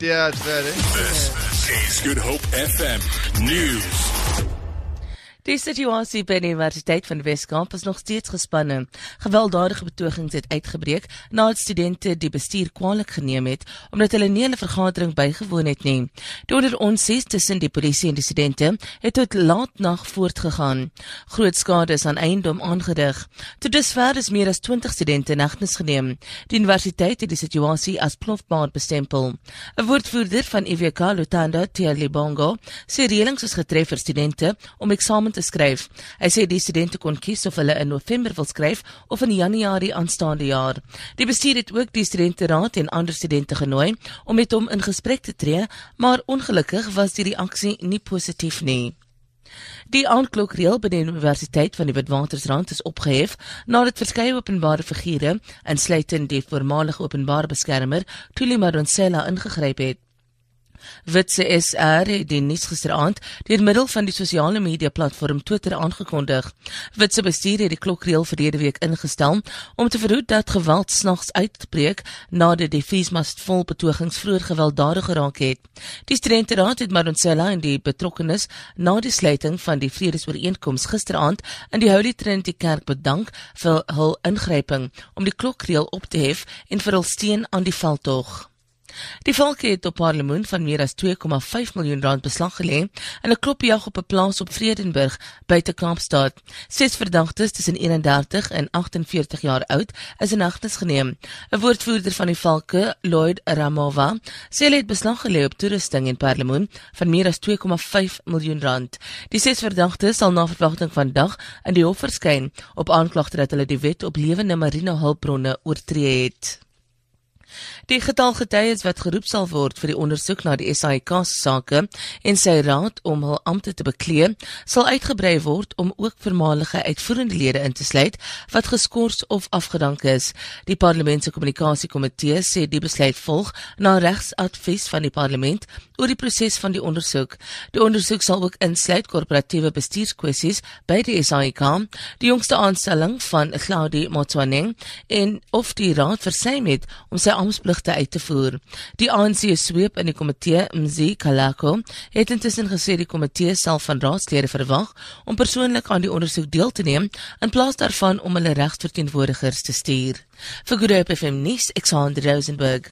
This is Good Hope FM News. Die situasie by die Universiteit van die Wes-Kaap is nog steeds gespanne. Gewelddadige betogings het uitgebreek nadat studente die bestuur kwaadlik geneem het, omdat hulle nie 'n vergadering bygewoon het nie. Die onderonsies tussen die polisie en die studente het tot laatnag voortgegaan. Groot skade is aan eiendom aangedig. Tot dusver is meer as 20 studente in hegtenis geneem. Die universiteit het die situasie as plofbaar bestempel. 'n Woordvoerder van EVK Lutanda Thialibango sê reëlings is getref vir studente om eksamen te skryf. Hy sê die studente kon kies of hulle in November wil skryf of in Januarie aanstaande jaar. Die bestuur het ook die studenteraad en ander studente genooi om met hom in gesprek te tree, maar ongelukkig was die reaksie nie positief nie. Die aanklokreël by die Universiteit van die Witwatersrand is opgehef nadat verskeie openbare figure, insluitend die voormalige openbare beskermer Tuli Maron Sela, ingegryp het. Witse SR het die nuus gisteraand deur middel van die sosiale media platform Twitter aangekondig. Witse bestuur het die klokreël verlede week ingestel om te verhoed dat geweld snags uitbreek nadat die feesmas vol betogings vroeër gewelddadig geraak het. Die studenteraad het Maronsela en die betrokkenes na die sluiting van die vredesooreenkoms gisteraand in die Holy Trinity Kerk bedank vir hul ingryping om die klokreël op te hef en vir hul steun aan die veldtog. Die valke het op haar lemoen van meer as 2,5 miljoen rand beslag gelê in 'n klopjag op 'n plaas op Vredenburg buite Kaapstad. 6 verdagtes tussen 31 en 48 jaar oud is in hegtenis geneem. 'n Woordvoerder van die valke, Lloyd Ramova, sê hy het beslag gelê op toerusting en perlemoen van meer as 2,5 miljoen rand. Die 6 verdagtes sal na verwagting vandag in die hof verskyn op aanklagte dat hulle die wet op lewende marine hulpbronne oortree het. Die getal getuies wat geroep sal word vir die ondersoek na die SAIK sake en sy raad om hul ampte te beklee, sal uitgebrei word om ook voormalige uitvoerende lede in te sluit wat geskort of afgedank is. Die Parlement se Kommunikasiekomitee sê die besluit volg na regsadvies van die Parlement oor die proses van die ondersoek. Die ondersoek sal ook insluit korporatiewe bestuurskwessies by die SAIK, die jongste aanstelling van Claudie Matswaneng en of die raad versuim het om sy amspligte uit te voer. Die ANC sweep in die komitee MZ Kalako het intussen gesê die komitee sal van raadslede verwag om persoonlik aan die ondersoek deel te neem in plaas daarvan om hulle regsverteenwoordigers te stuur. Vir Good Hope FM News, Alexander Rosenberg.